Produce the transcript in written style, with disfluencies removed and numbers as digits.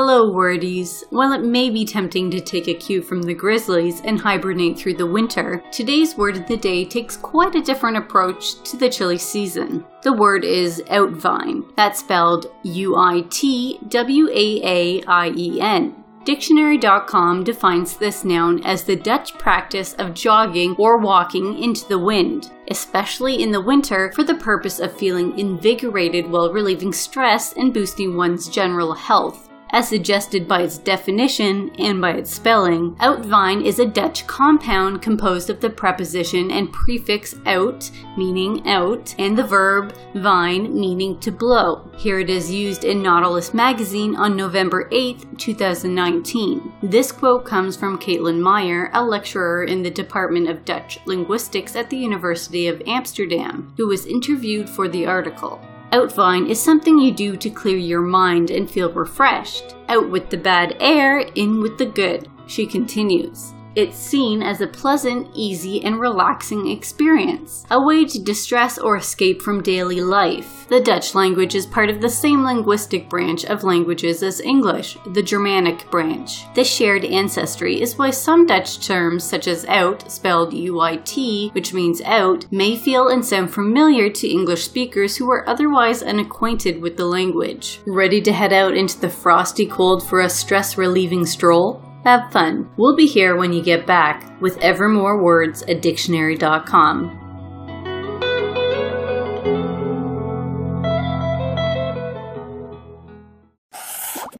Hello, wordies. While it may be tempting to take a cue from the grizzlies and hibernate through the winter, today's word of the day takes quite a different approach to the chilly season. The word is uitwaaien. That's spelled U-I-T-W-A-A-I-E-N. Dictionary.com defines this noun as the Dutch practice of jogging or walking into the wind, especially in the winter, for the purpose of feeling invigorated while relieving stress and boosting one's general health. As suggested by its definition and by its spelling, uitwaaien is a Dutch compound composed of the preposition and prefix uit, meaning out, and the verb wijn, meaning to blow. Here it is used in Nautilus Magazine on November 8, 2019. This quote comes from Caitlin Meyer, a lecturer in the Department of Dutch Linguistics at the University of Amsterdam, who was interviewed for the article. Uitwaaien is something you do to clear your mind and feel refreshed. Out with the bad air, in with the good, she continues. It's seen as a pleasant, easy, and relaxing experience, a way to distress or escape from daily life. The Dutch language is part of the same linguistic branch of languages as English, the Germanic branch. This shared ancestry is why some Dutch terms such as out, spelled U-I-T, which means out, may feel and sound familiar to English speakers who are otherwise unacquainted with the language. Ready to head out into the frosty cold for a stress-relieving stroll? Have fun. We'll be here when you get back with ever more words at Dictionary.com.